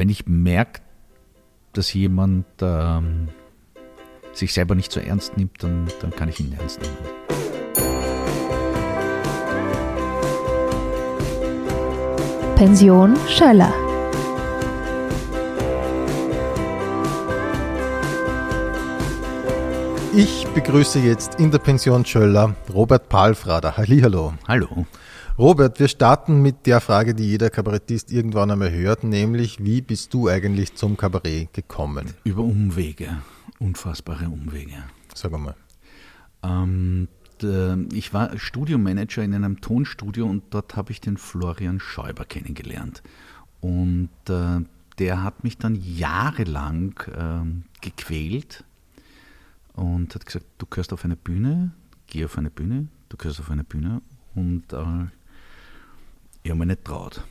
wenn ich merke, dass jemand sich selber nicht so ernst nimmt, dann kann ich ihn ernst nehmen. Pension Schöller. Ich begrüße jetzt in der Pension Schöller Robert Palfrader. Hallihallo. Hallo. Robert, wir starten mit der Frage, die jeder Kabarettist irgendwann einmal hört, nämlich wie bist du eigentlich zum Kabarett gekommen? Über Umwege, unfassbare Umwege. Sag mal. Ich war Studiomanager in einem Tonstudio und dort habe ich den Florian Scheuba kennengelernt. Und der hat mich dann jahrelang gequält. Und hat gesagt, du gehörst auf eine Bühne, geh auf eine Bühne, du gehörst auf eine Bühne. Und ich habe mich nicht traut.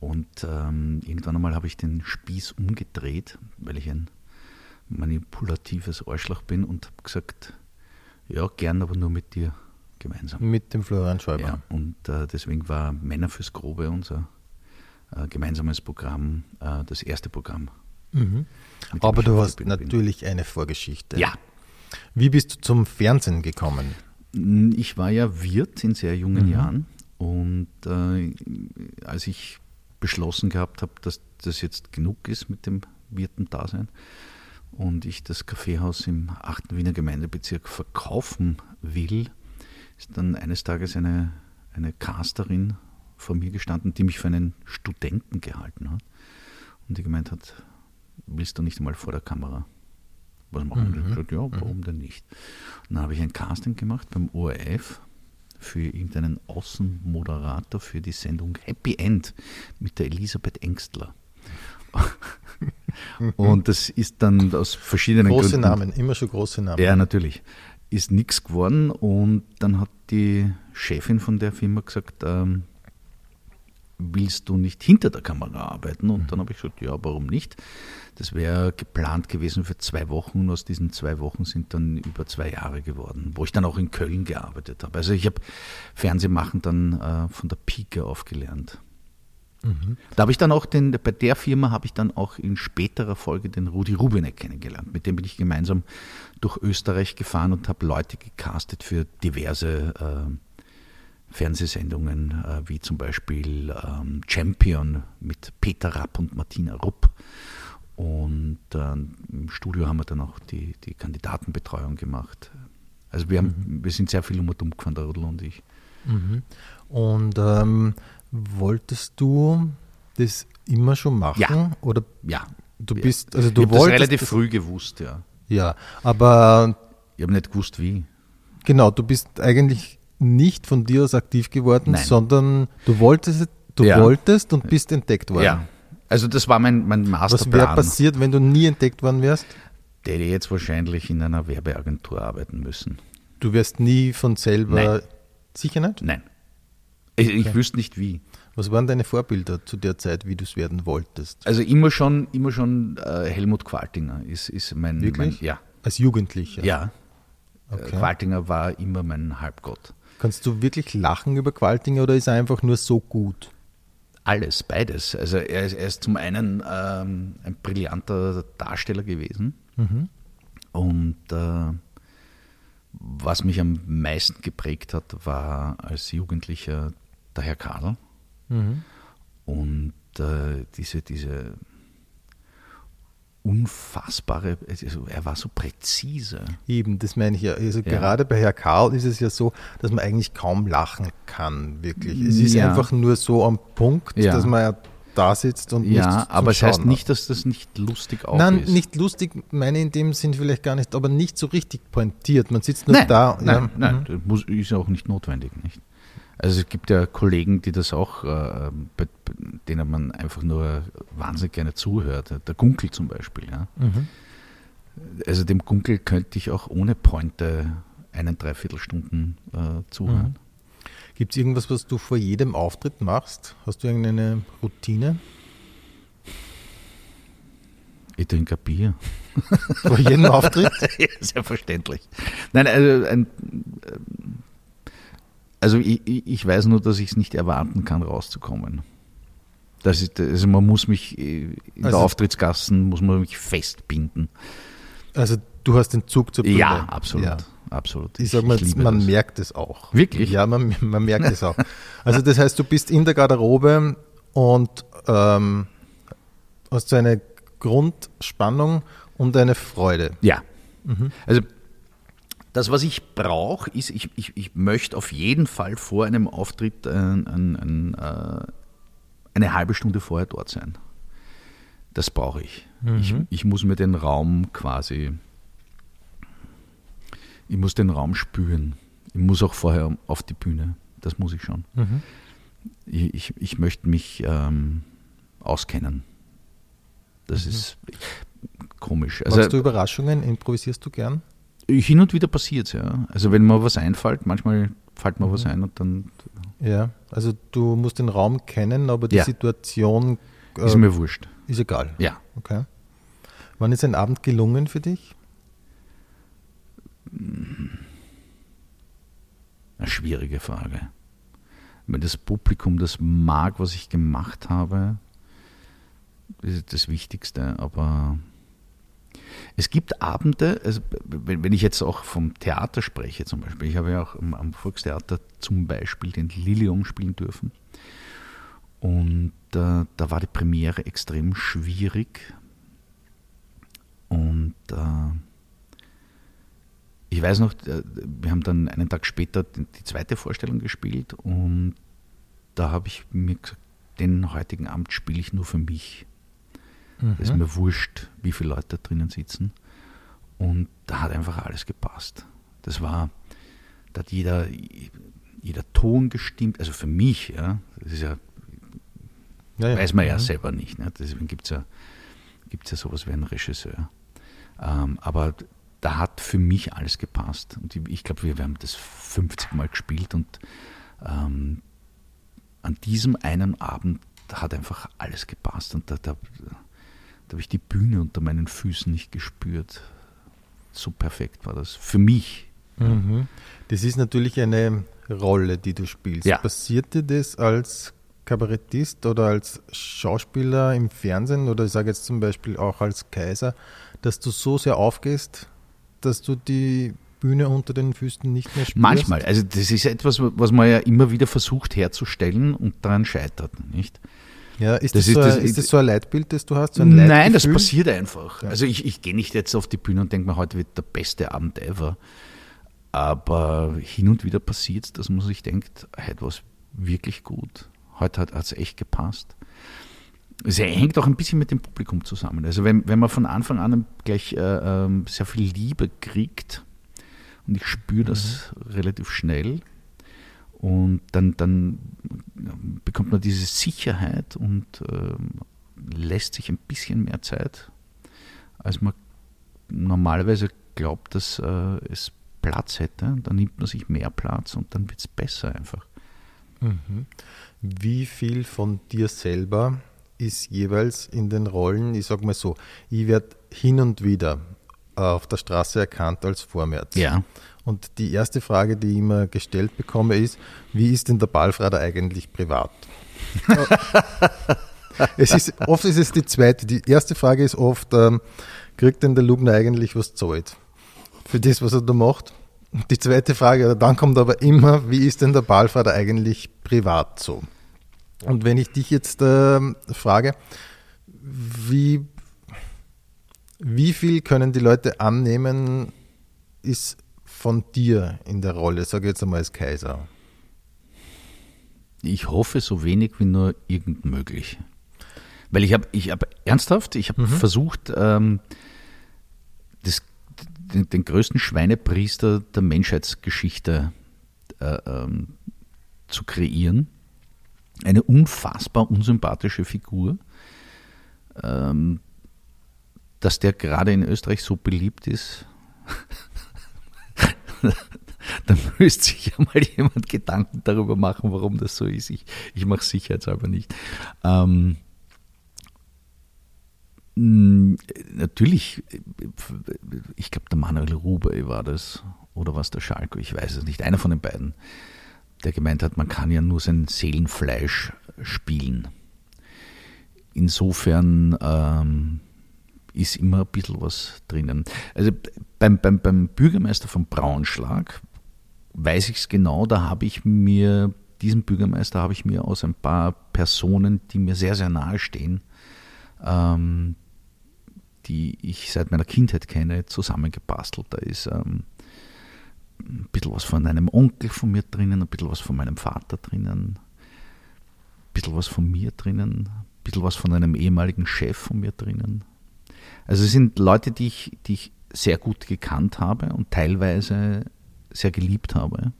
Und irgendwann einmal habe ich den Spieß umgedreht, weil ich ein manipulatives Arschloch bin und habe gesagt, ja, gern, aber nur mit dir gemeinsam. Mit dem Florian Scheuber. Ja, und deswegen war Männer fürs Grobe unser gemeinsames Programm, das erste Programm. Mhm. Aber du hast natürlich eine Vorgeschichte. Ja. Wie bist du zum Fernsehen gekommen? Ich war ja Wirt in sehr jungen Jahren und als ich beschlossen gehabt habe, dass das jetzt genug ist mit dem Wirtendasein und ich das Kaffeehaus im 8. Wiener Gemeindebezirk verkaufen will, ist dann eines Tages eine Casterin vor mir gestanden, die mich für einen Studenten gehalten hat und die gemeint hat, willst du nicht einmal vor der Kamera was machen? Mhm. Ich habe gesagt, ja, warum denn nicht? Und dann habe ich ein Casting gemacht beim ORF für irgendeinen Außenmoderator für die Sendung Happy End mit der Elisabeth Engstler. Und das ist dann aus verschiedenen Gründen... Große Namen, immer schon große Namen. Ja, natürlich. Ist nichts geworden und dann hat die Chefin von der Firma gesagt... willst du nicht hinter der Kamera arbeiten? Und dann habe ich gesagt, ja, warum nicht? Das wäre geplant gewesen für 2 Wochen und aus diesen 2 Wochen sind dann über 2 Jahre geworden, wo ich dann auch in Köln gearbeitet habe. Also ich habe Fernsehmachen dann von der Pike auf gelernt. Mhm. Da habe ich dann auch bei der Firma habe ich dann auch in späterer Folge den Rudi Roubinek kennengelernt. Mit dem bin ich gemeinsam durch Österreich gefahren und habe Leute gecastet für diverse Fernsehsendungen wie zum Beispiel Champion mit Peter Rapp und Martina Rupp. Und im Studio haben wir dann auch die Kandidatenbetreuung gemacht. Also wir sind sehr viel um und um gefahren, der Rudel und ich. Mhm. Und wolltest du das immer schon machen? Ja. Oder? Ja. Du bist, also ich habe das relativ früh gewusst, ja. Ja, aber... Ich habe nicht gewusst, wie. Genau, du bist eigentlich... nicht von dir aus aktiv geworden, Nein. sondern du wolltest und bist entdeckt worden. Ja, also das war mein Masterplan. Was wäre passiert, wenn du nie entdeckt worden wärst? Der hätte jetzt wahrscheinlich in einer Werbeagentur arbeiten müssen. Du wärst nie von selber... Nein. Sicher nicht? Nein. Ich wüsste nicht wie. Was waren deine Vorbilder zu der Zeit, wie du es werden wolltest? Also immer schon Helmut Qualtinger ist mein... Wirklich? Ja. Als Jugendlicher? Ja. Okay. Qualtinger war immer mein Halbgott. Kannst du wirklich lachen über Qualtinger oder ist er einfach nur so gut? Alles, beides. Also er ist zum einen ein brillanter Darsteller gewesen und was mich am meisten geprägt hat, war als Jugendlicher der Herr Karl und diese unfassbare, also er war so präzise. Eben, das meine ich ja. Also gerade bei Herr Karl ist es ja so, dass man eigentlich kaum lachen kann, wirklich. Es ist einfach nur so am Punkt, dass man ja da sitzt und nichts zum aber es Schauen heißt nicht, hat. Dass das nicht lustig auch ist. Nein, nicht lustig, meine in dem Sinn vielleicht gar nicht, aber nicht so richtig pointiert. Man sitzt nur da. Nein, das ist ja auch nicht notwendig, nicht? Also es gibt ja Kollegen, die das auch, bei denen man einfach nur wahnsinnig gerne zuhört. Der Gunkel zum Beispiel. Ja? Mhm. Also dem Gunkel könnte ich auch ohne Pointe 3/4 Stunden zuhören. Mhm. Gibt es irgendwas, was du vor jedem Auftritt machst? Hast du irgendeine Routine? Ich trinke ein Bier. Vor jedem Auftritt? Ja, selbstverständlich. Nein, also ich weiß nur, dass ich es nicht erwarten kann, rauszukommen. Also man muss mich in der Auftrittsgassen muss man mich festbinden. Also du hast den Zug zur Bühne. Ja, absolut. Ja. Absolut. Ich sag mal, man merkt es auch. Wirklich? Ja, man merkt es auch. Also das heißt, du bist in der Garderobe und hast so eine Grundspannung und eine Freude. Ja. Mhm. Also das, was ich brauche, ist, ich möchte auf jeden Fall vor einem Auftritt eine halbe Stunde vorher dort sein. Das brauche ich. Mhm. Ich muss mir den Raum quasi... Ich muss den Raum spüren. Ich muss auch vorher auf die Bühne. Das muss ich schon. Mhm. Ich möchte mich auskennen. Das ist komisch. Also, machst du Überraschungen? Improvisierst du gern? Hin und wieder passiert es, ja. Also wenn mir was einfällt, manchmal fällt mir was ein und dann... Ja, also du musst den Raum kennen, aber die Situation... ist mir wurscht. Ist egal. Ja. Okay. Wann ist ein Abend gelungen für dich? Eine schwierige Frage. Wenn das Publikum das mag, was ich gemacht habe, ist das Wichtigste. Aber es gibt Abende, also wenn ich jetzt auch vom Theater spreche zum Beispiel, ich habe ja auch am Volkstheater zum Beispiel den Lilium spielen dürfen und da war die Premiere extrem schwierig und ich weiß noch, wir haben dann einen Tag später die zweite Vorstellung gespielt und da habe ich mir gesagt, den heutigen Abend spiele ich nur für mich. Mhm. Das ist mir wurscht, wie viele Leute da drinnen sitzen. Und da hat einfach alles gepasst. Da hat jeder Ton gestimmt, also für mich, ja, das ist ja. Weiß man ja selber nicht, ne? Deswegen gibt's ja sowas wie einen Regisseur. Aber da hat für mich alles gepasst. Und ich glaube, wir haben das 50 Mal gespielt und an diesem einen Abend hat einfach alles gepasst. Und da habe ich die Bühne unter meinen Füßen nicht gespürt. So perfekt war das für mich. Mhm. Ja. Das ist natürlich eine Rolle, die du spielst. Ja. Passiert dir das als Kabarettist oder als Schauspieler im Fernsehen oder ich sage jetzt zum Beispiel auch als Kaiser, dass du so sehr aufgehst, dass du die Bühne unter den Füßen nicht mehr spürst? Manchmal. Also das ist etwas, was man ja immer wieder versucht herzustellen und daran scheitert, nicht? Ja, ist das so ein Leitbild, das du hast? So ein Leitgefühl? Nein, das passiert einfach. Ja. Also ich gehe nicht jetzt auf die Bühne und denke mir, heute wird der beste Abend ever. Aber hin und wieder passiert es, dass man sich denkt, heute war es wirklich gut. Heute hat es echt gepasst. Es hängt auch ein bisschen mit dem Publikum zusammen. Also wenn man von Anfang an gleich sehr viel Liebe kriegt, und ich spüre das relativ schnell, und dann bekommt man diese Sicherheit und lässt sich ein bisschen mehr Zeit, als man normalerweise glaubt, dass es Platz hätte. Und dann nimmt man sich mehr Platz und dann wird es besser einfach. Mhm. Wie viel von dir selber ist jeweils in den Rollen, ich sage mal so, ich werde hin und wieder auf der Straße erkannt als Vormärz. Ja. Und die erste Frage, die ich immer gestellt bekomme, ist, wie ist denn der Palfrader eigentlich privat? Oft ist es die zweite. Die erste Frage ist oft, kriegt denn der Lugner eigentlich was zahlt für das, was er da macht? Die zweite Frage, dann kommt aber immer, wie ist denn der Palfrader eigentlich privat so? Und wenn ich dich jetzt frage, wie viel können die Leute annehmen, ist von dir in der Rolle, sage ich jetzt einmal als Kaiser? Ich hoffe, so wenig wie nur irgend möglich. Weil ich habe versucht, den größten Schweinepriester der Menschheitsgeschichte zu kreieren. Eine unfassbar unsympathische Figur, dass der gerade in Österreich so beliebt ist, da müsste sich ja mal jemand Gedanken darüber machen, warum das so ist. Ich mache es sicherheitshalber nicht. Natürlich, ich glaube, der Manuel Rube war das, oder was der Schalko, ich weiß es nicht, einer von den beiden, der gemeint hat, man kann ja nur sein Seelenfleisch spielen. Insofern ist immer ein bisschen was drinnen. Also beim Bürgermeister von Braunschlag weiß ich es genau, da habe ich mir, diesen Bürgermeister habe ich mir aus ein paar Personen, die mir sehr, sehr nahe stehen, die ich seit meiner Kindheit kenne, zusammengebastelt. Da ist ein bisschen was von einem Onkel von mir drinnen, ein bisschen was von meinem Vater drinnen, ein bisschen was von mir drinnen, ein bisschen was von einem ehemaligen Chef von mir drinnen. Also es sind Leute, die ich sehr gut gekannt habe und teilweise sehr geliebt habe.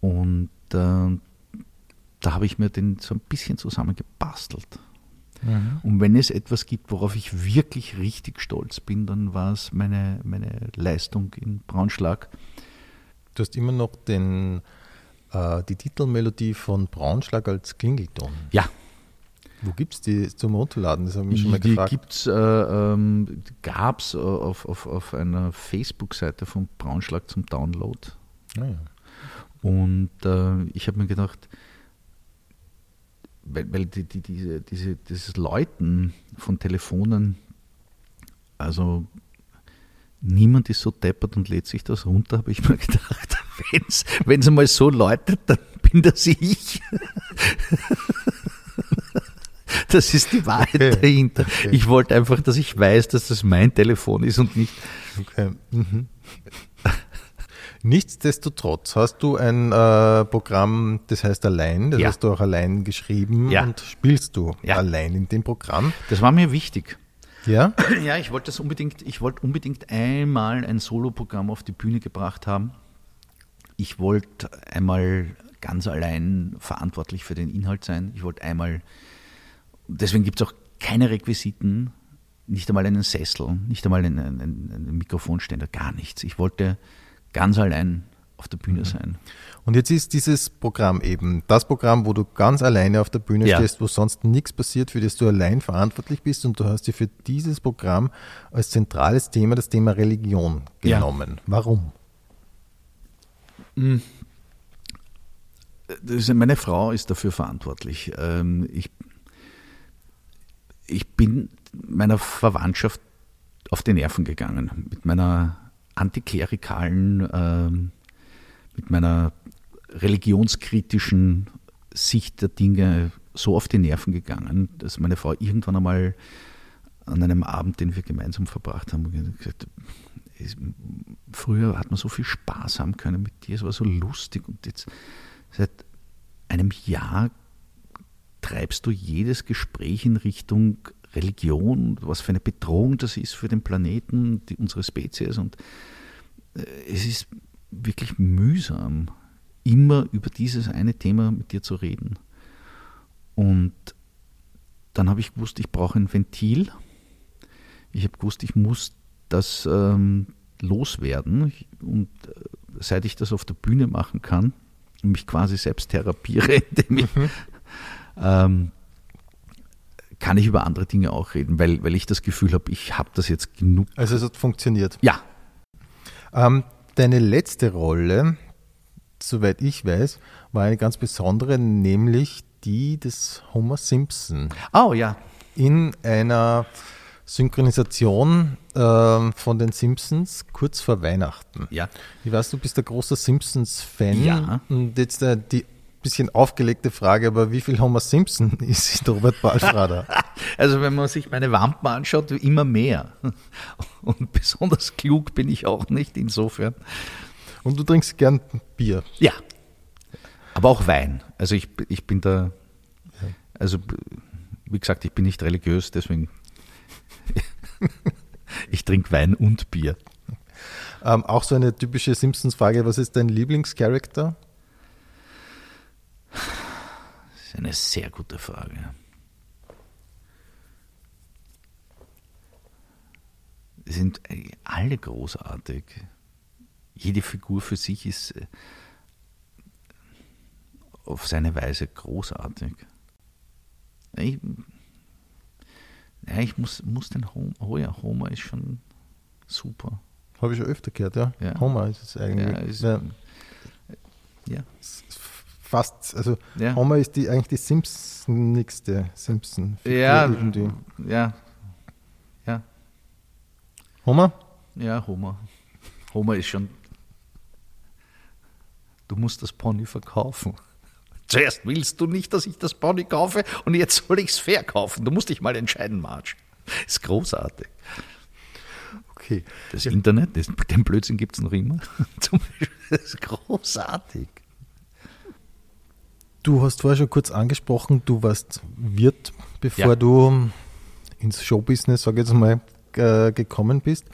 Und da habe ich mir den so ein bisschen zusammengebastelt. Mhm. Und wenn es etwas gibt, worauf ich wirklich richtig stolz bin, dann war es meine Leistung in Braunschlag. Du hast immer noch die Titelmelodie von Braunschlag als Klingelton. Ja. Wo gibt es die zum Autoladen? Das haben wir schon mal gefragt. Die gab es auf einer Facebook-Seite von Braunschlag zum Download. Ah, ja. Und ich habe mir gedacht, weil dieses Läuten von Telefonen, also niemand ist so deppert und lädt sich das runter, habe ich mir gedacht, wenn es einmal so läutet, dann bin das ich. Das ist die Wahrheit dahinter. Okay. Ich wollte einfach, dass ich weiß, dass das mein Telefon ist und nicht... Okay. Mhm. Nichtsdestotrotz hast du ein Programm, das heißt Allein, das hast du auch allein geschrieben und spielst du allein in dem Programm. Das war mir wichtig. Ja? Ja, ich wollte unbedingt einmal ein Soloprogramm auf die Bühne gebracht haben. Ich wollte einmal ganz allein verantwortlich für den Inhalt sein. Ich wollte einmal, deswegen gibt es auch keine Requisiten, nicht einmal einen Sessel, nicht einmal einen Mikrofonständer, gar nichts. Ich wollte ganz allein auf der Bühne sein. Und jetzt ist dieses Programm eben das Programm, wo du ganz alleine auf der Bühne stehst, wo sonst nichts passiert, für das du allein verantwortlich bist, und du hast dir für dieses Programm als zentrales Thema das Thema Religion genommen. Ja. Warum? Meine Frau ist dafür verantwortlich. Ich bin meiner Verwandtschaft auf die Nerven gegangen mit meiner antiklerikalen, mit meiner religionskritischen Sicht der Dinge so auf die Nerven gegangen, dass meine Frau irgendwann einmal an einem Abend, den wir gemeinsam verbracht haben, gesagt hat, früher hat man so viel Spaß haben können mit dir, es war so lustig, und jetzt seit einem Jahr treibst du jedes Gespräch in Richtung Religion, was für eine Bedrohung das ist für den Planeten, unsere Spezies, und es ist wirklich mühsam, immer über dieses eine Thema mit dir zu reden. Und dann habe ich gewusst, ich brauche ein Ventil. Ich habe gewusst, ich muss das loswerden, und seit ich das auf der Bühne machen kann und mich quasi selbst therapiere, indem ich kann ich über andere Dinge auch reden, weil ich das Gefühl habe, ich habe das jetzt genug. Also es hat funktioniert? Ja. Deine letzte Rolle, soweit ich weiß, war eine ganz besondere, nämlich die des Homer Simpson. Oh ja. In einer Synchronisation von den Simpsons kurz vor Weihnachten. Ja. Ich weiß, du bist ein großer Simpsons-Fan. Ja. Und jetzt die bisschen aufgelegte Frage, aber wie viel Homer Simpson ist Robert Palfrader? Also wenn man sich meine Wampen anschaut, immer mehr. Und besonders klug bin ich auch nicht, insofern. Und du trinkst gern Bier? Ja, aber auch Wein. Also ich bin da, also wie gesagt, ich bin nicht religiös, deswegen ich trinke Wein und Bier. Auch so eine typische Simpsons-Frage, was ist dein Lieblingscharakter? Das ist eine sehr gute Frage. Sie sind alle großartig. Jede Figur für sich ist auf seine Weise großartig. Ich muss den Homer... Oh ja, Homer ist schon super. Habe ich schon öfter gehört, ja. Homer ist es eigentlich. Ja. fast, also ja. Homer ist die, eigentlich die Simpsonigste Simpson-Figur irgendwie. Ja. Homer? Ja, Homer. Homer ist schon, du musst das Pony verkaufen. Zuerst willst du nicht, dass ich das Pony kaufe und jetzt soll ich es verkaufen. Du musst dich mal entscheiden, Marge. Ist großartig. Okay. Das Internet, den Blödsinn gibt es noch immer. Zum Beispiel, das ist großartig. Du hast vorher schon kurz angesprochen, du warst Wirt, bevor du ins Showbusiness, sage ich jetzt mal, gekommen bist.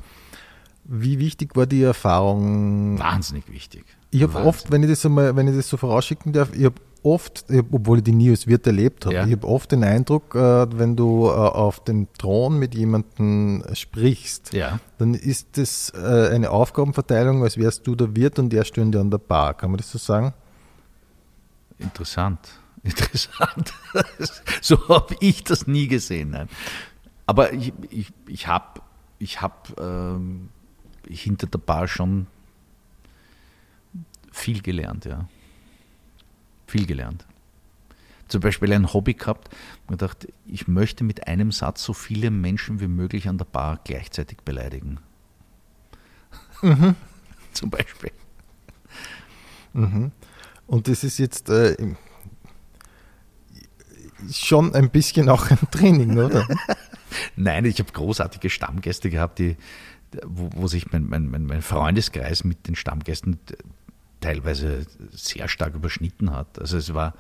Wie wichtig war die Erfahrung? Wahnsinnig wichtig. Ich habe oft, wenn ich das so vorausschicken darf, obwohl ich die nie als Wirt erlebt habe, ich habe oft den Eindruck, wenn du auf dem Thron mit jemandem sprichst, dann ist das eine Aufgabenverteilung, als wärst du der Wirt und er stünde an der Bar. Kann man das so sagen? Interessant. So habe ich das nie gesehen. Nein. Aber ich habe hinter der Bar schon viel gelernt, Zum Beispiel ein Hobby gehabt und gedacht, ich möchte mit einem Satz so viele Menschen wie möglich an der Bar gleichzeitig beleidigen. Mhm. Zum Beispiel. Mhm. Und das ist jetzt schon ein bisschen auch ein Training, oder? Nein, ich habe großartige Stammgäste gehabt, wo sich mein Freundeskreis mit den Stammgästen teilweise sehr stark überschnitten hat. Also es war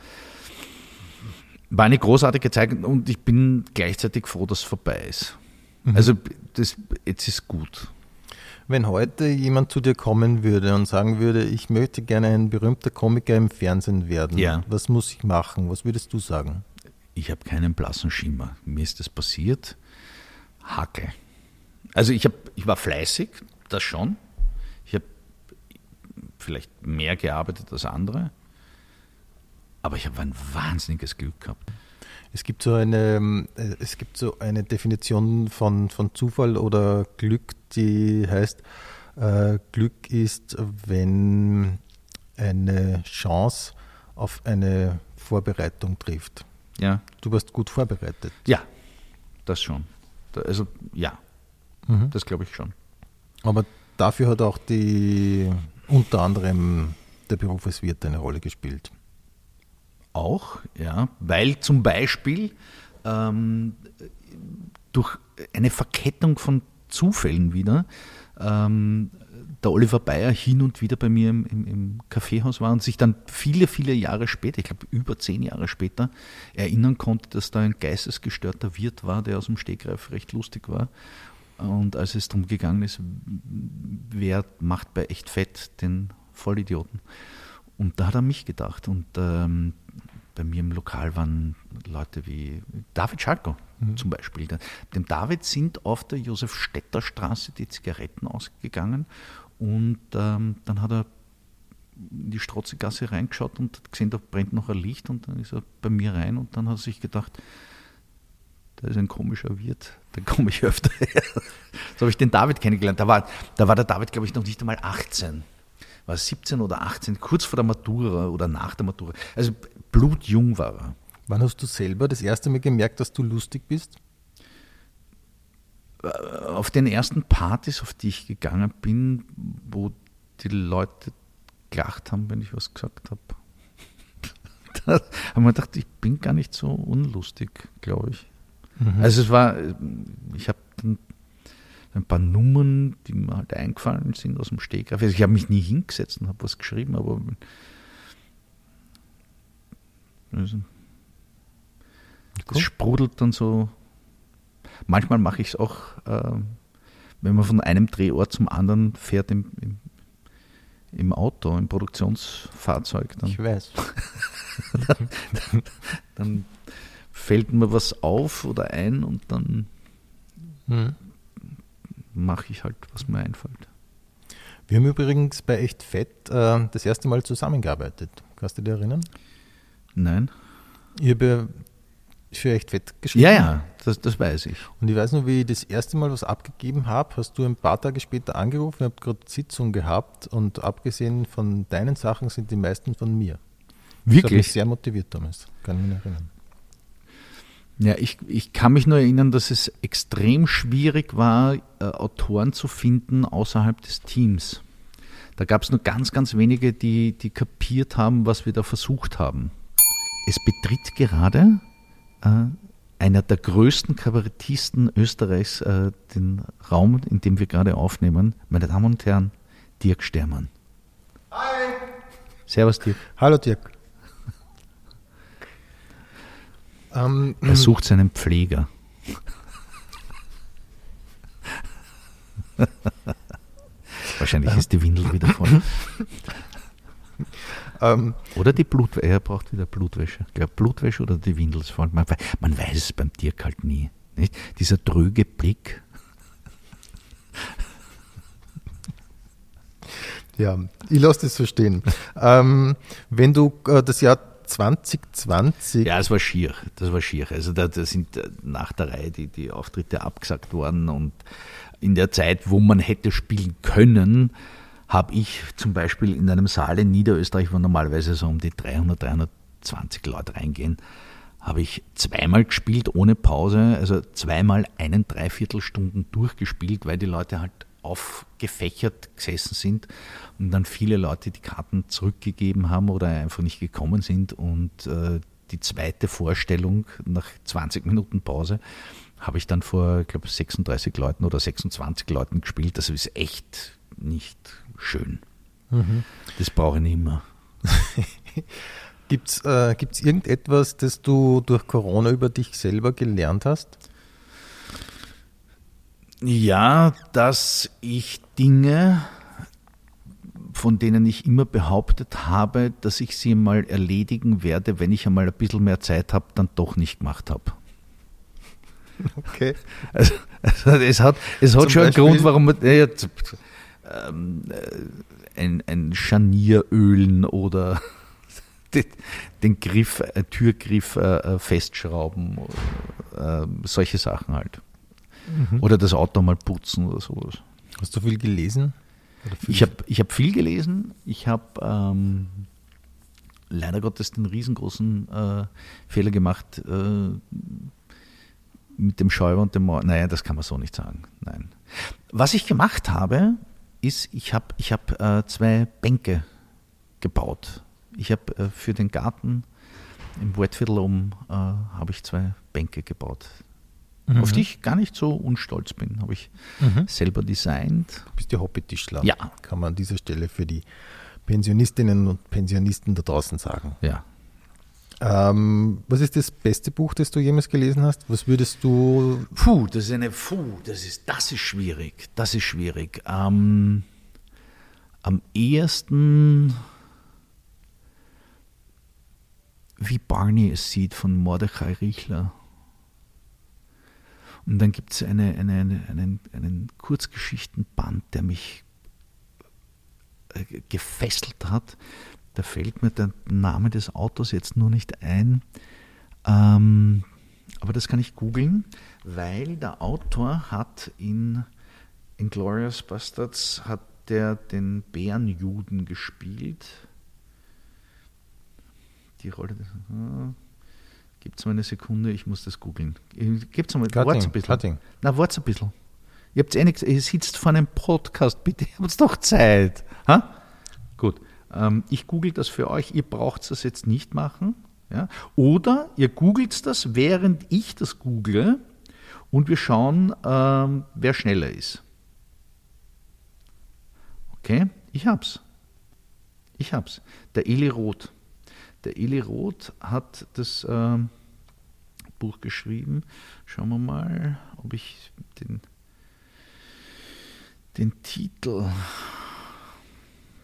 eine großartige Zeit und ich bin gleichzeitig froh, dass es vorbei ist. Mhm. Also jetzt ist gut. Wenn heute jemand zu dir kommen würde und sagen würde, ich möchte gerne ein berühmter Komiker im Fernsehen werden, was muss ich machen? Was würdest du sagen? Ich habe keinen blassen Schimmer. Mir ist das passiert. Hacke. Also ich war fleißig, das schon. Vielleicht mehr gearbeitet als andere, aber ich habe ein wahnsinniges Glück gehabt. Es gibt so eine Definition von Zufall oder Glück, die heißt, Glück ist, wenn eine Chance auf eine Vorbereitung trifft. Ja. Du warst gut vorbereitet. Ja, das schon. Also ja, das glaube ich schon. Aber dafür hat auch unter anderem der Beruf als Wirt eine Rolle gespielt. Auch, ja, weil zum Beispiel durch eine Verkettung von Zufällen wieder der Oliver Bayer hin und wieder bei mir im Kaffeehaus war und sich dann viele, viele Jahre später, ich glaube über 10 Jahre später, erinnern konnte, dass da ein geistesgestörter Wirt war, der aus dem Stegreif recht lustig war. Und als es darum gegangen ist, wer macht bei Echt Fett den Vollidioten? Und da hat er mich gedacht. Und bei mir im Lokal waren Leute wie David Schalko zum Beispiel. Dem David sind auf der Josef-Stetter-Straße die Zigaretten ausgegangen. Und dann hat er in die Strotzegasse reingeschaut und hat gesehen, da brennt noch ein Licht. Und dann ist er bei mir rein und dann hat er sich gedacht, da ist ein komischer Wirt, da komme ich öfter her. So habe ich den David kennengelernt. Da war der David, glaube ich, noch nicht einmal 18. War 17 oder 18, kurz vor der Matura oder nach der Matura. Also blutjung war er. Wann hast du selber das erste Mal gemerkt, dass du lustig bist? Auf den ersten Partys, auf die ich gegangen bin, wo die Leute gelacht haben, wenn ich was gesagt habe. Da haben wir gedacht, ich bin gar nicht so unlustig, glaube ich. Also ich habe ein paar Nummern, die mir halt eingefallen sind aus dem Stegreif. Also ich habe mich nie hingesetzt und habe was geschrieben, aber also das sprudelt dann so. Manchmal mache ich es auch, wenn man von einem Drehort zum anderen fährt im Auto, im Produktionsfahrzeug. Dann, ich weiß. dann fällt mir was auf oder ein und dann mache ich halt, was mir einfällt. Wir haben übrigens bei Echt Fett das erste Mal zusammengearbeitet. Kannst du dich erinnern? Nein. Ich habe für Echt Fett geschrieben. Ja, das weiß ich. Und ich weiß nur, wie ich das erste Mal was abgegeben habe, hast du ein paar Tage später angerufen, ich habe gerade Sitzung gehabt und abgesehen von deinen Sachen sind die meisten von mir. Wirklich? Das hat mich sehr motiviert damals, kann ich mich noch erinnern. Ja, ich kann mich nur erinnern, dass es extrem schwierig war, Autoren zu finden außerhalb des Teams. Da gab es nur ganz, ganz wenige, die kapiert haben, was wir da versucht haben. Es betritt gerade einer der größten Kabarettisten Österreichs den Raum, in dem wir gerade aufnehmen. Meine Damen und Herren, Dirk Stermann. Hi! Servus, Dirk. Hallo, Dirk. Er sucht seinen Pfleger. Wahrscheinlich ist die Windel wieder voll. Oder die Blutwäsche. Er braucht wieder Blutwäsche. Ich glaube, Blutwäsche oder die Windel ist voll. Man weiß es beim Dirk halt nie. Nicht? Dieser tröge Blick. Ja, ich lasse das so stehen. Wenn du das Jahr 2020. Ja, es war schier. Das war schier. Also da sind nach der Reihe die Auftritte abgesagt worden, und in der Zeit, wo man hätte spielen können, habe ich zum Beispiel in einem Saal in Niederösterreich, wo normalerweise so um die 300, 320 Leute reingehen, habe ich zweimal gespielt ohne Pause, also zweimal 1,75 Stunden durchgespielt, weil die Leute halt aufgefächert gesessen sind und dann viele Leute die Karten zurückgegeben haben oder einfach nicht gekommen sind, und die zweite Vorstellung nach 20 Minuten Pause habe ich dann vor, ich glaube, 36 Leuten oder 26 Leuten gespielt. Das ist echt nicht schön. Mhm. Das brauche ich nicht mehr. Gibt's irgendetwas, das du durch Corona über dich selber gelernt hast? Ja, dass ich Dinge, von denen ich immer behauptet habe, dass ich sie mal erledigen werde, wenn ich einmal ein bisschen mehr Zeit habe, dann doch nicht gemacht habe. Okay. Also es hat schon einen Grund, warum man ein Scharnier ölen oder den Griff, Türgriff festschrauben, solche Sachen halt. Mhm. Oder das Auto mal putzen oder sowas. Hast du viel gelesen? Ich hab viel gelesen. Ich habe leider Gottes den riesengroßen Fehler gemacht, mit dem Scheuber und dem Mauer. Naja, das kann man so nicht sagen. Nein. Was ich gemacht habe, ist, ich hab 2 Bänke gebaut. Ich habe für den Garten im Waldviertel oben habe ich 2 Bänke gebaut. Mhm. Auf die ich gar nicht so unstolz bin. Habe ich selber designt. Du bist der Hobbytischler. Ja. Kann man an dieser Stelle für die Pensionistinnen und Pensionisten da draußen sagen. Ja. Was ist das beste Buch, das du jemals gelesen hast? Was würdest du... Das ist schwierig. Das ist schwierig. Am ehesten, wie Barney es sieht, von Mordechai Richler. Und dann gibt es einen Kurzgeschichtenband, der mich gefesselt hat. Da fällt mir der Name des Autors jetzt nur nicht ein. Aber das kann ich googeln, weil der Autor hat in Glorious Bastards hat der den Bärenjuden gespielt. Die Rolle des... Gibt's mal eine Sekunde, ich muss das googeln. Gibt's mal Wart ein bisschen. Ihr habt eh nichts, ihr sitzt vor einem Podcast, bitte, ihr habt doch Zeit. Ha? Gut. Ich google das für euch, ihr braucht das jetzt nicht machen. Ja? Oder ihr googelt das, während ich das google, und wir schauen, wer schneller ist. Okay, ich hab's. Der Eli Roth. Der Eli Roth hat das Buch geschrieben. Schauen wir mal, ob ich den Titel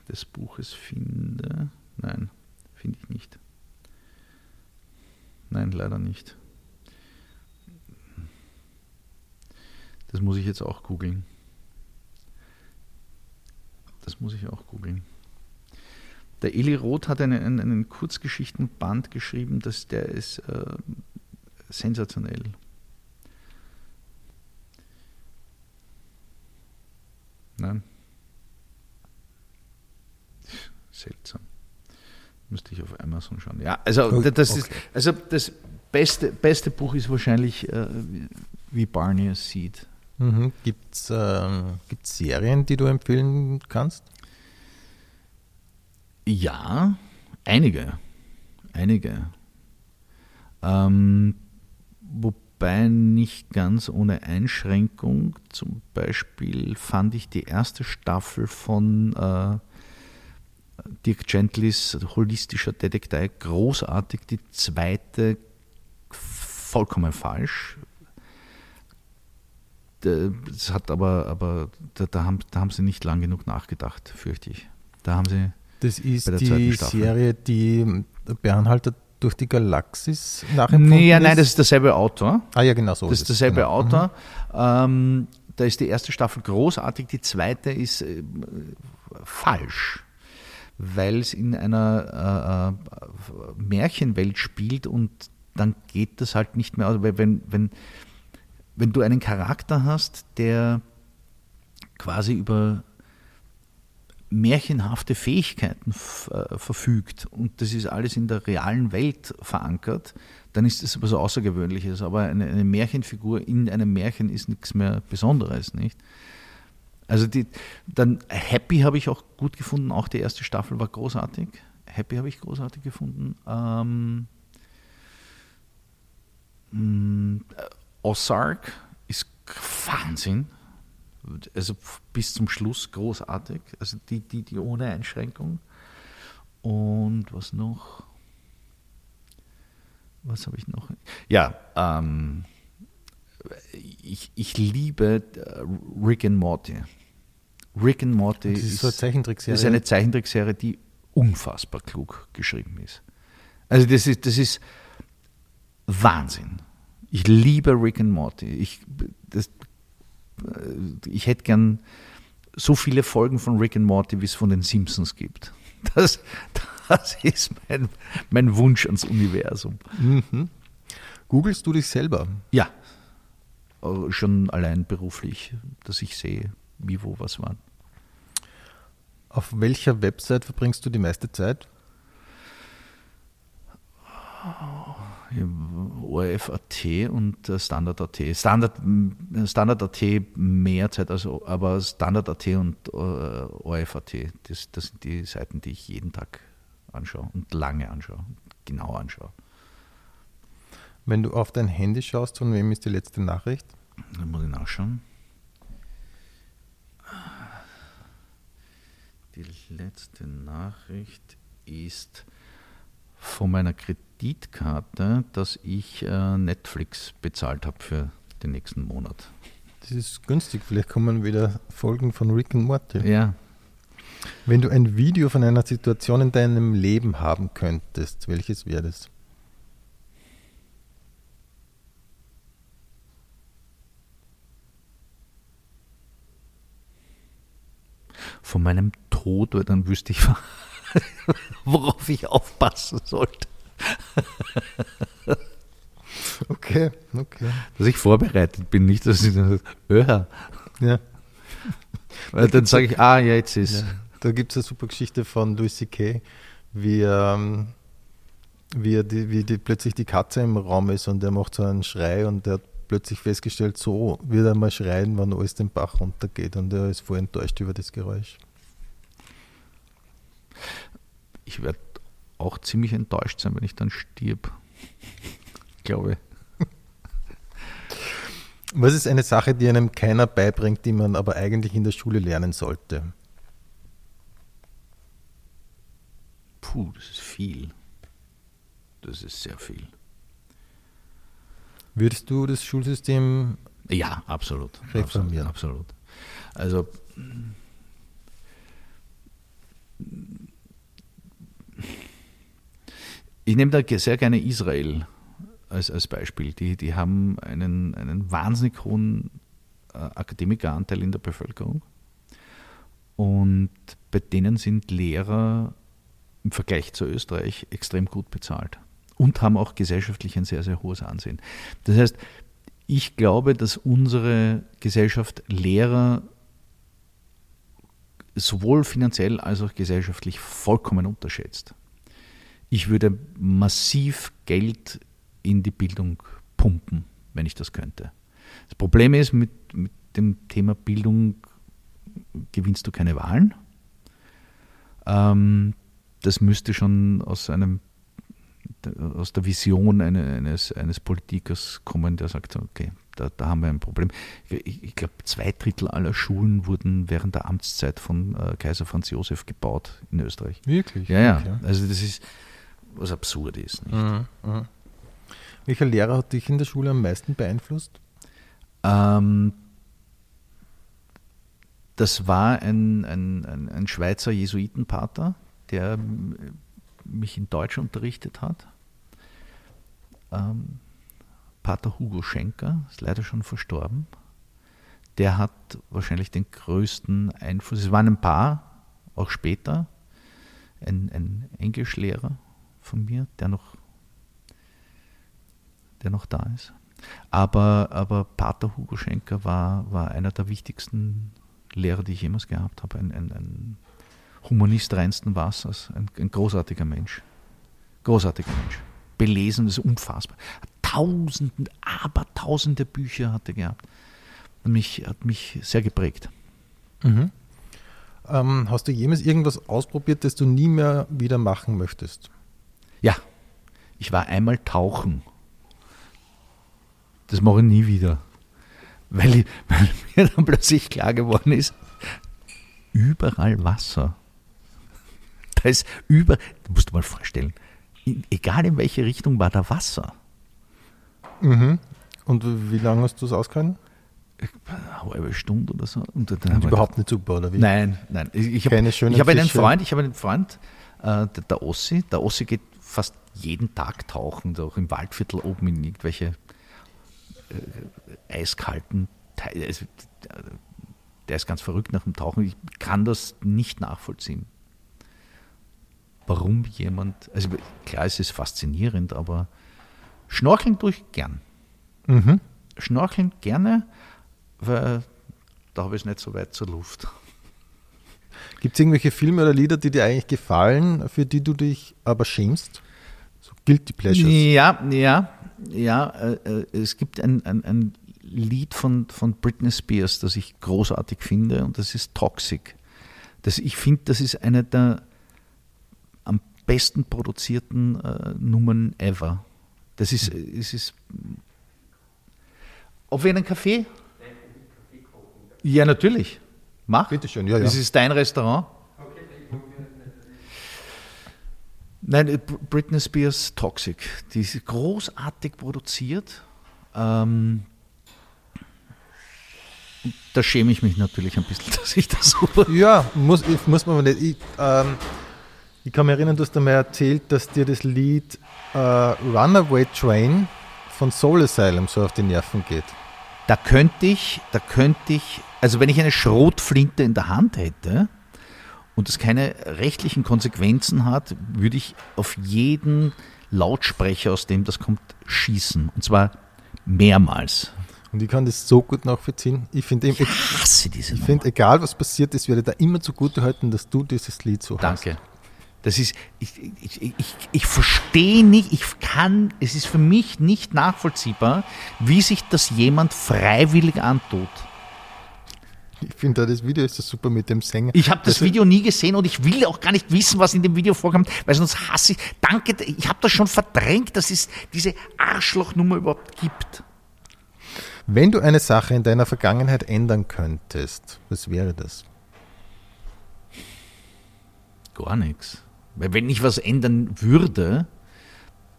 des Buches finde. Nein, finde ich nicht. Nein, leider nicht. Das muss ich jetzt auch googeln. Der Eli Roth hat einen Kurzgeschichtenband geschrieben, der ist sensationell. Nein. Seltsam. Müsste ich auf Amazon schauen. Ja, also das okay. Ist also das beste Buch ist wahrscheinlich Wie Barney es sieht. Mhm. Gibt's Serien, die du empfehlen kannst? Ja, einige. Wobei nicht ganz ohne Einschränkung. Zum Beispiel fand ich die erste Staffel von Dirk Gentlys holistischer Detektei großartig, die zweite vollkommen falsch. Das hat aber da haben sie nicht lang genug nachgedacht, fürchte ich. Da haben sie das ist die Serie, die Bernhalter durch die Galaxis nachempfunden ist? Nein, das ist derselbe Autor. Ah ja, genau so. Das ist derselbe Autor. Mhm. Da ist die erste Staffel großartig, die zweite ist falsch, weil es in einer Märchenwelt spielt und dann geht das halt nicht mehr aus. Weil wenn du einen Charakter hast, der quasi über märchenhafte Fähigkeiten verfügt und das ist alles in der realen Welt verankert, dann ist das etwas Außergewöhnliches. Aber eine Märchenfigur in einem Märchen ist nichts mehr Besonderes, nicht? Also dann Happy habe ich auch gut gefunden, auch die erste Staffel war großartig. Happy habe ich großartig gefunden. Ozark ist Wahnsinn. Also bis zum Schluss großartig. Also die ohne Einschränkung. Und was noch? Was habe ich noch? Ja, ich liebe Rick and Morty. Rick and Morty ist so eine Zeichentrickserie. Das ist eine Zeichentrickserie, die unfassbar klug geschrieben ist. Also das ist Wahnsinn. Ich liebe Rick and Morty. Ich hätte gern so viele Folgen von Rick and Morty, wie es von den Simpsons gibt. Das ist mein Wunsch ans Universum. Mhm. Googlest du dich selber? Ja. Schon allein beruflich, dass ich sehe, wie, wo, was, wann. Auf welcher Website verbringst du die meiste Zeit? ORF.at und Standard.at. Standard.at mehr Zeit, aber Standard.at und ORF.at, das sind die Seiten, die ich jeden Tag anschaue und lange anschaue, genau anschaue. Wenn du auf dein Handy schaust, von wem ist die letzte Nachricht? Dann muss ich nachschauen. Die letzte Nachricht ist von meiner Kreditkarte, dass ich Netflix bezahlt habe für den nächsten Monat. Das ist günstig, vielleicht kommen wieder Folgen von Rick and Morty. Ja. Wenn du ein Video von einer Situation in deinem Leben haben könntest, welches wäre das? Von meinem Tod, weil dann wüsste ich, worauf ich aufpassen sollte. Okay. Dass ich vorbereitet bin, nicht, dass ich das höre. Ja. Weil dann sage ich, ja, jetzt ist. Ja. Da gibt es eine super Geschichte von Louis C.K., wie plötzlich die Katze im Raum ist und er macht so einen Schrei und er hat plötzlich festgestellt, so wird er mal schreien, wenn alles den Bach runtergeht, und er ist voll enttäuscht über das Geräusch. Ich werde auch ziemlich enttäuscht sein, wenn ich dann stirb. Glaube. Was ist eine Sache, die einem keiner beibringt, die man aber eigentlich in der Schule lernen sollte? Puh, das ist viel. Das ist sehr viel. Würdest du das Schulsystem absolut reformieren? Absolut. Also ich nehme da sehr gerne Israel als Beispiel. Die haben einen wahnsinnig hohen Akademikeranteil in der Bevölkerung, und bei denen sind Lehrer im Vergleich zu Österreich extrem gut bezahlt und haben auch gesellschaftlich ein sehr, sehr hohes Ansehen. Das heißt, ich glaube, dass unsere Gesellschaft Lehrer sowohl finanziell als auch gesellschaftlich vollkommen unterschätzt. Ich würde massiv Geld in die Bildung pumpen, wenn ich das könnte. Das Problem ist, mit dem Thema Bildung gewinnst du keine Wahlen. Das müsste schon aus der Vision eines Politikers kommen, der sagt, okay, da haben wir ein Problem. Ich glaube, 2/3 aller Schulen wurden während der Amtszeit von Kaiser Franz Josef gebaut in Österreich. Wirklich? Ja. Also das ist, was absurd ist. Nicht? Mhm. Welcher Lehrer hat dich in der Schule am meisten beeinflusst? Das war ein Schweizer Jesuitenpater, der mich in Deutsch unterrichtet hat. Pater Hugo Schenker, ist leider schon verstorben. Der hat wahrscheinlich den größten Einfluss. Es waren ein paar, auch später, ein Englischlehrer von mir, der noch da ist. Aber Pater Hugo Schenker war einer der wichtigsten Lehrer, die ich jemals gehabt habe. Ein Humanist reinsten Wassers, ein großartiger Mensch. Großartiger Mensch. Belesen, das ist unfassbar. Tausende Bücher hat er gehabt. Hat mich sehr geprägt. Mhm. Hast du jemals irgendwas ausprobiert, das du nie mehr wieder machen möchtest? Ja, ich war einmal tauchen. Das mache ich nie wieder. Weil mir dann plötzlich klar geworden ist, überall Wasser. Da ist musst du mal vorstellen, egal in welche Richtung war da Wasser. Mhm. Und wie lange hast du es ausgehalten? Eine halbe Stunde oder so. Und dann überhaupt nicht super, oder wie? Nein. Ich habe einen Freund, der Ossi. Der Ossi geht fast jeden Tag tauchen, auch im Waldviertel oben in irgendwelche eiskalten Teile. Der ist ganz verrückt nach dem Tauchen. Ich kann das nicht nachvollziehen. Warum jemand, also klar, es ist faszinierend, aber Schnorcheln tue ich gern. Mhm. Schnorcheln gerne, weil da habe ich es nicht so weit zur Luft. Gibt es irgendwelche Filme oder Lieder, die dir eigentlich gefallen, für die du dich aber schämst? So Guilty Pleasures. Ja. Es gibt ein Lied von Britney Spears, das ich großartig finde, und das ist Toxic. Ich finde, das ist eine der am besten produzierten Nummern ever. Es ist ob wir einen Kaffee? Ja, natürlich. Mach. Bitte schön, ja. Das ist dein Restaurant. Okay, nein, Britney Spears Toxic. Die ist großartig produziert. Da schäme ich mich natürlich ein bisschen, dass ich das so... Ja, muss man aber nicht. Ich kann mich erinnern, du hast einmal erzählt, dass dir das Lied Runaway Train von Soul Asylum so auf die Nerven geht. Da könnte ich, also wenn ich eine Schrotflinte in der Hand hätte und es keine rechtlichen Konsequenzen hat, würde ich auf jeden Lautsprecher, aus dem das kommt, schießen. Und zwar mehrmals. Und ich kann das so gut nachvollziehen. Ich finde, egal was passiert ist, werde ich da immer zugutehalten, dass du dieses Lied so hast. Danke. Das ist, ich verstehe nicht, es ist für mich nicht nachvollziehbar, wie sich das jemand freiwillig antut. Ich finde das Video ist das super mit dem Sänger. Ich habe das Video nie gesehen und ich will auch gar nicht wissen, was in dem Video vorkam, weil sonst hasse ich. Danke, ich habe das schon verdrängt, dass es diese Arschlochnummer überhaupt gibt. Wenn du eine Sache in deiner Vergangenheit ändern könntest, was wäre das? Gar nichts. Weil wenn ich was ändern würde,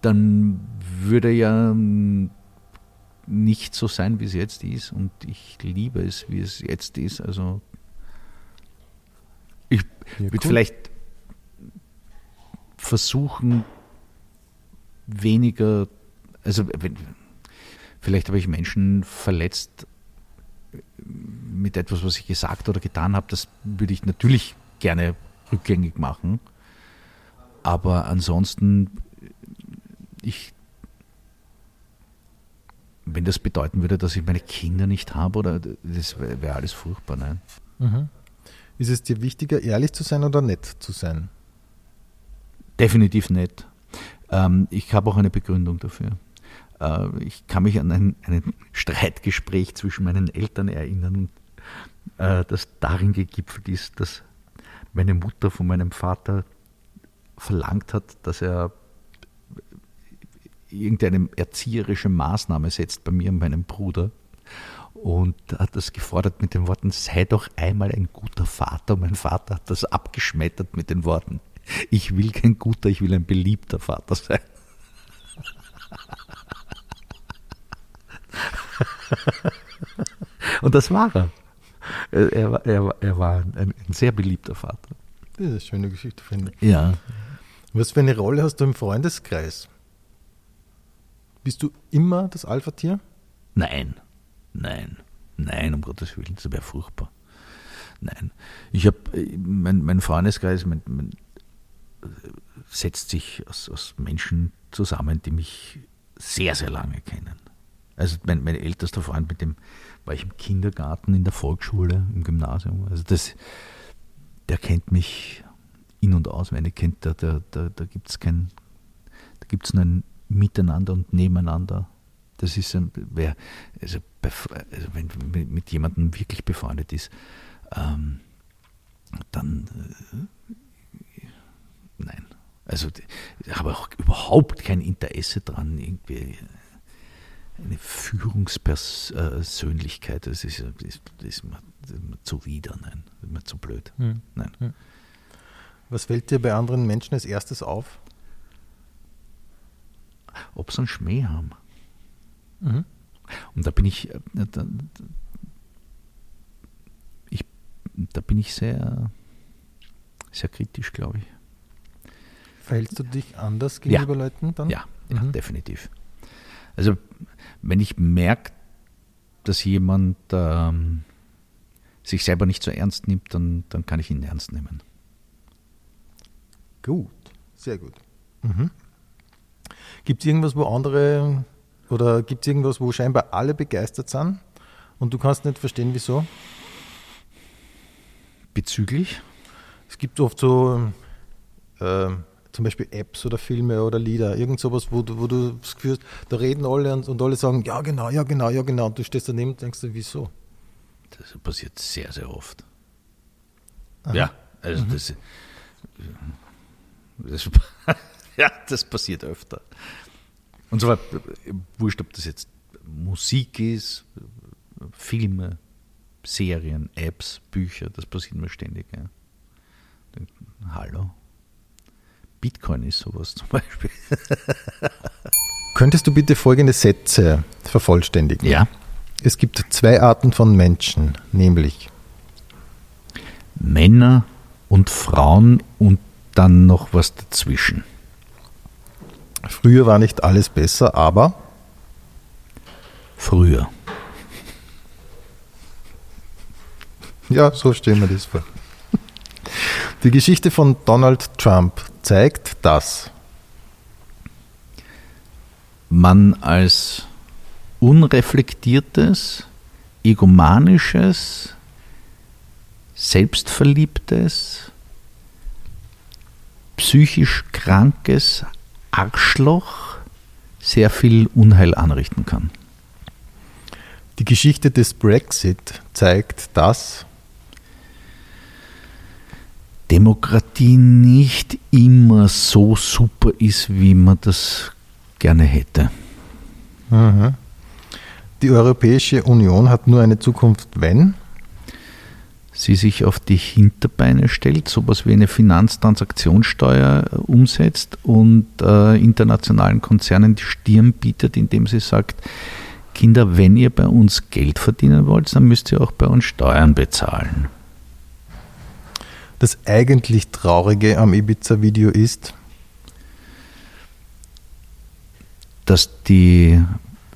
dann würde ja nicht so sein, wie es jetzt ist. Und ich liebe es, wie es jetzt ist. Also ich würde vielleicht versuchen, weniger, also vielleicht habe ich Menschen verletzt mit etwas, was ich gesagt oder getan habe. Das würde ich natürlich gerne rückgängig machen. Aber ansonsten, wenn das bedeuten würde, dass ich meine Kinder nicht habe, oder das wäre alles furchtbar, nein. Mhm. Ist es dir wichtiger, ehrlich zu sein oder nett zu sein? Definitiv nett. Ich habe auch eine Begründung dafür. Ich kann mich an ein Streitgespräch zwischen meinen Eltern erinnern, das darin gegipfelt ist, dass meine Mutter von meinem Vater verlangt hat, dass er irgendeine erzieherische Maßnahme setzt bei mir und meinem Bruder, und hat das gefordert mit den Worten: Sei doch einmal ein guter Vater. Und mein Vater hat das abgeschmettert mit den Worten: Ich will kein guter, ich will ein beliebter Vater sein. Und das war er. Er war ein sehr beliebter Vater. Das ist eine schöne Geschichte, finde ich. Ja. Was für eine Rolle hast du im Freundeskreis? Bist du immer das Alpha-Tier? Nein, um Gottes Willen, das wäre furchtbar. Nein, ich habe, mein Freundeskreis setzt sich aus Menschen zusammen, die mich sehr, sehr lange kennen. Also mein ältester Freund, mit dem war ich im Kindergarten, in der Volksschule, im Gymnasium. Also der kennt mich in- und auswendig, da gibt es nur ein Miteinander und Nebeneinander. Das ist wenn man mit jemandem wirklich befreundet ist, nein. Also ich habe auch überhaupt kein Interesse dran, irgendwie eine Führungspersönlichkeit, das ist mir zuwider, nein, das ist mir zu blöd. Hm. Nein. Hm. Was fällt dir bei anderen Menschen als erstes auf? Ob sie einen Schmäh haben. Mhm. Und da bin ich sehr, sehr kritisch, glaube ich. Verhältst du dich anders gegenüber Leuten dann? Ja, definitiv. Also wenn ich merke, dass jemand sich selber nicht so ernst nimmt, dann kann ich ihn ernst nehmen. Gut, sehr gut. Mhm. Gibt es irgendwas, wo scheinbar alle begeistert sind und du kannst nicht verstehen, wieso? Bezüglich? Es gibt oft so zum Beispiel Apps oder Filme oder Lieder, irgend sowas, wo du das Gefühl hast, da reden alle und alle sagen, ja genau, und du stehst daneben und denkst, wieso? Das passiert sehr, sehr oft. Aha. Ja, also das ja, das passiert öfter. Und zwar wurscht, ob das jetzt Musik ist, Filme, Serien, Apps, Bücher, das passiert mir ständig. Ja. Hallo? Bitcoin ist sowas zum Beispiel. Könntest du bitte folgende Sätze vervollständigen? Ja. Es gibt 2 Arten von Menschen, nämlich Männer und Frauen und dann noch was dazwischen. Früher war nicht alles besser, aber früher. Ja, so stellen wir das vor. Die Geschichte von Donald Trump zeigt, dass man als unreflektiertes, egomanisches, selbstverliebtes, psychisch krankes Arschloch sehr viel Unheil anrichten kann. Die Geschichte des Brexit zeigt, dass Demokratie nicht immer so super ist, wie man das gerne hätte. Mhm. Die Europäische Union hat nur eine Zukunft, wenn sie sich auf die Hinterbeine stellt, sowas wie eine Finanztransaktionssteuer umsetzt und internationalen Konzernen die Stirn bietet, indem sie sagt, Kinder, wenn ihr bei uns Geld verdienen wollt, dann müsst ihr auch bei uns Steuern bezahlen. Das eigentlich Traurige am Ibiza-Video ist, dass die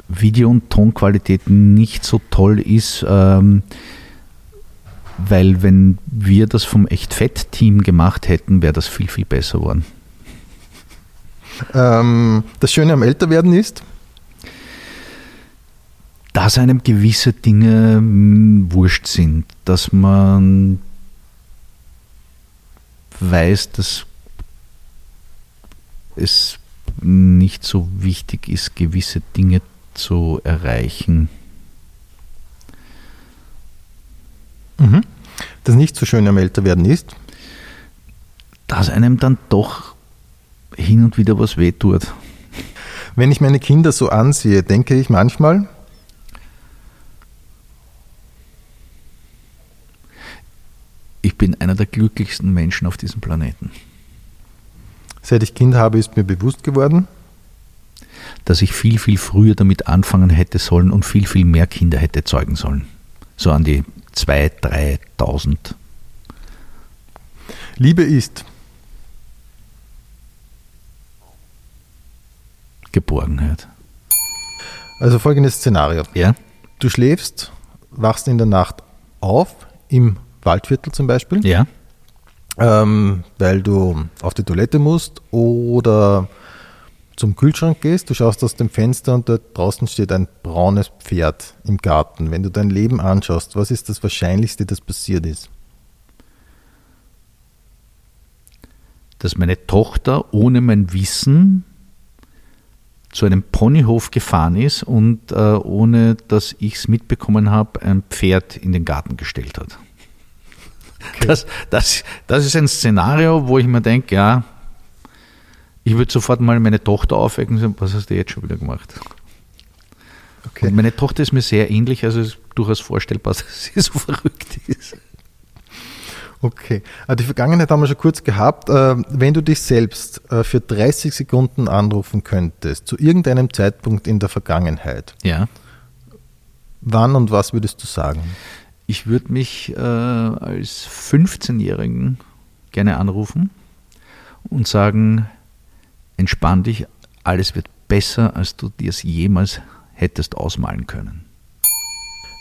Video- und Tonqualität nicht so toll ist, weil wenn wir das vom Echt Fett-Team gemacht hätten, wäre das viel, viel besser geworden. Das Schöne am Älterwerden ist, dass einem gewisse Dinge wurscht sind, dass man weiß, dass es nicht so wichtig ist, gewisse Dinge zu erreichen. Mhm. Das nicht so schön am Älterwerden ist? Dass einem dann doch hin und wieder was wehtut. Wenn ich meine Kinder so ansehe, denke ich manchmal... Ich bin einer der glücklichsten Menschen auf diesem Planeten. Seit ich Kind habe, ist mir bewusst geworden, dass ich viel, viel früher damit anfangen hätte sollen und viel, viel mehr Kinder hätte zeugen sollen. So an die 2.000, 3.000. Liebe ist Geborgenheit. Also folgendes Szenario. Ja? Du schläfst, wachst in der Nacht auf, im Waldviertel zum Beispiel, ja. Weil du auf die Toilette musst oder zum Kühlschrank gehst, du schaust aus dem Fenster und dort draußen steht ein braunes Pferd im Garten. Wenn du dein Leben anschaust, was ist das Wahrscheinlichste, das passiert ist? Dass meine Tochter ohne mein Wissen zu einem Ponyhof gefahren ist und ohne, dass ich es mitbekommen habe, ein Pferd in den Garten gestellt hat. Okay. Das ist ein Szenario, wo ich mir denke, ja, ich würde sofort mal meine Tochter aufwecken und sagen, was hast du jetzt schon wieder gemacht? Okay. Und meine Tochter ist mir sehr ähnlich, also es ist durchaus vorstellbar, dass sie so verrückt ist. Okay, also die Vergangenheit haben wir schon kurz gehabt. Wenn du dich selbst für 30 Sekunden anrufen könntest, zu irgendeinem Zeitpunkt in der Vergangenheit, ja. Wann und was würdest du sagen? Ich würde mich als 15-Jährigen gerne anrufen und sagen, entspann dich, alles wird besser, als du dir es jemals hättest ausmalen können.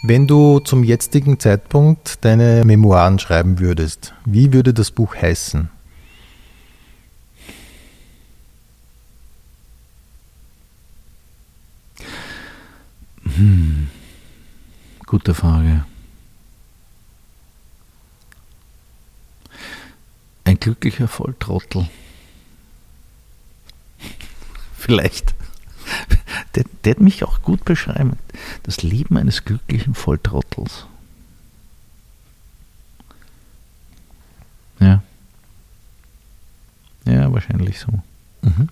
Wenn du zum jetzigen Zeitpunkt deine Memoiren schreiben würdest, wie würde das Buch heißen? Gute Frage. Ein glücklicher Volltrottel. Vielleicht. Der hat mich auch gut beschreiben. Das Leben eines glücklichen Volltrottels. Ja. Ja, wahrscheinlich so. Mhm.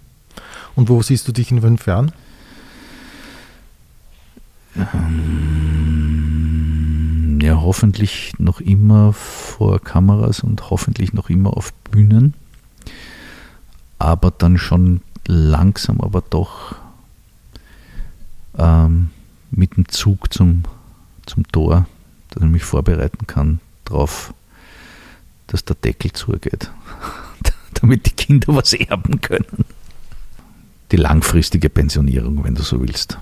Und wo siehst du dich in 5 Jahren? Ja, hoffentlich noch immer vor Kameras und hoffentlich noch immer auf Bühnen, aber dann schon langsam, aber doch mit dem Zug zum Tor, dass ich mich vorbereiten kann darauf, dass der Deckel zugeht, damit die Kinder was erben können. Die langfristige Pensionierung, wenn du so willst.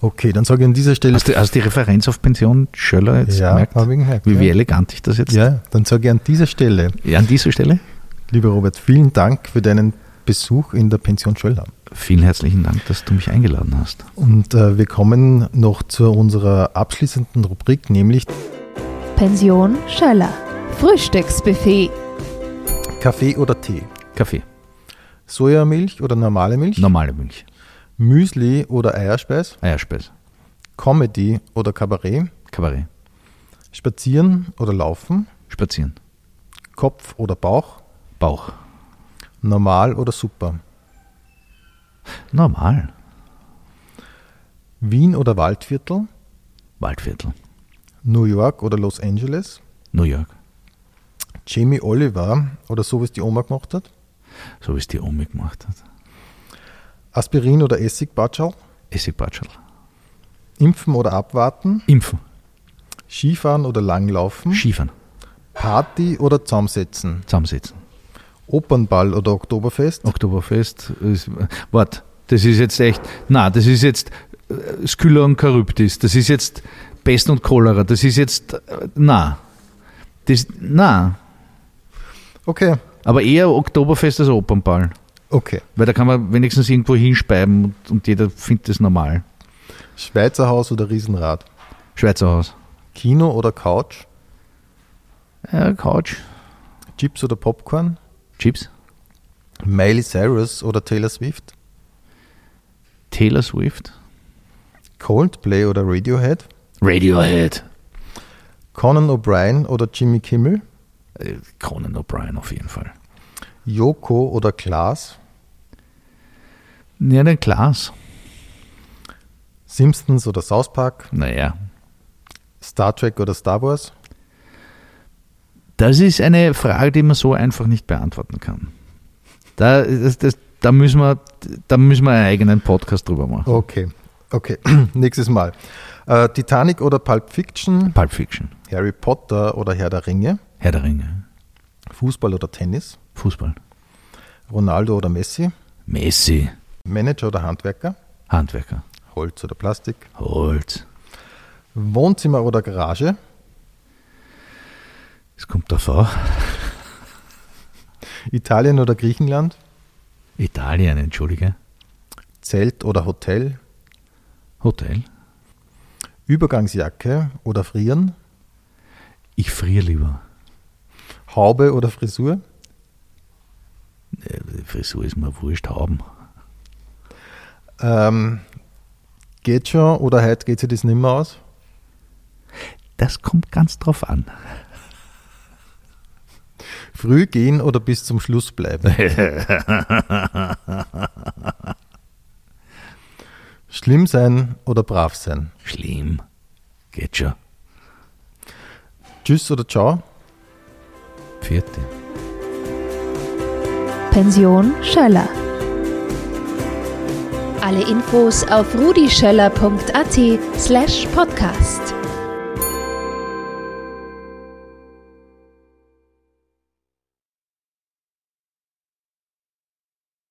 Okay, dann sage ich an dieser Stelle... Hast du die Referenz auf Pension Schöller jetzt gemerkt? Ja, habe ich gemerkt. Wie elegant ich das jetzt... Ja, dann sage ich an dieser Stelle... Ja, an dieser Stelle? Lieber Robert, vielen Dank für deinen Besuch in der Pension Schöller. Vielen herzlichen Dank, dass du mich eingeladen hast. Und wir kommen noch zu unserer abschließenden Rubrik, nämlich... Pension Schöller. Frühstücksbuffet. Kaffee oder Tee? Kaffee. Sojamilch oder normale Milch? Normale Milch. Müsli oder Eierspeis? Eierspeis. Comedy oder Kabarett? Kabarett. Spazieren oder Laufen? Spazieren. Kopf oder Bauch? Bauch. Normal oder super? Normal. Wien oder Waldviertel? Waldviertel. New York oder Los Angeles? New York. Jamie Oliver oder so, wie es die Oma gemacht hat? So, wie es die Oma gemacht hat. Aspirin oder Essigbatscherl? Essigbatscherl. Impfen oder abwarten? Impfen. Skifahren oder langlaufen? Skifahren. Party oder zusammensetzen? Zusammensetzen. Opernball oder Oktoberfest? Oktoberfest. Warte, das ist jetzt echt... Nein, das ist jetzt Skylla und Charybdis. Das ist jetzt Pest und Cholera. Das ist jetzt... Nein. Nein. Okay. Aber eher Oktoberfest als Opernball. Okay. Weil da kann man wenigstens irgendwo hinspeiben und jeder findet das normal. Schweizerhaus oder Riesenrad? Schweizerhaus. Kino oder Couch? Ja, Couch. Chips oder Popcorn? Chips. Miley Cyrus oder Taylor Swift? Taylor Swift. Coldplay oder Radiohead? Radiohead. Conan O'Brien oder Jimmy Kimmel? Conan O'Brien auf jeden Fall. Joko oder Klaas? Ja, den Klaas. Simpsons oder South Park? Naja. Star Trek oder Star Wars? Das ist eine Frage, die man so einfach nicht beantworten kann. Da müssen wir einen eigenen Podcast drüber machen. Okay. Nächstes Mal. Titanic oder Pulp Fiction? Pulp Fiction. Harry Potter oder Herr der Ringe? Herr der Ringe. Fußball oder Tennis? Fußball. Ronaldo oder Messi? Messi. Manager oder Handwerker? Handwerker. Holz oder Plastik? Holz. Wohnzimmer oder Garage? Es kommt davon. Italien oder Griechenland? Italien, entschuldige. Zelt oder Hotel? Hotel. Übergangsjacke oder frieren? Ich friere lieber. Haube oder Frisur? Die Frisur ist mir wurscht, Hauben. Geht schon oder heute geht sich das nicht mehr aus? Das kommt ganz drauf an. Früh gehen oder bis zum Schluss bleiben? Schlimm sein oder brav sein? Schlimm. Geht schon. Tschüss oder ciao? Vierte. Pension Schöller. Alle Infos auf rudischöller.at/podcast.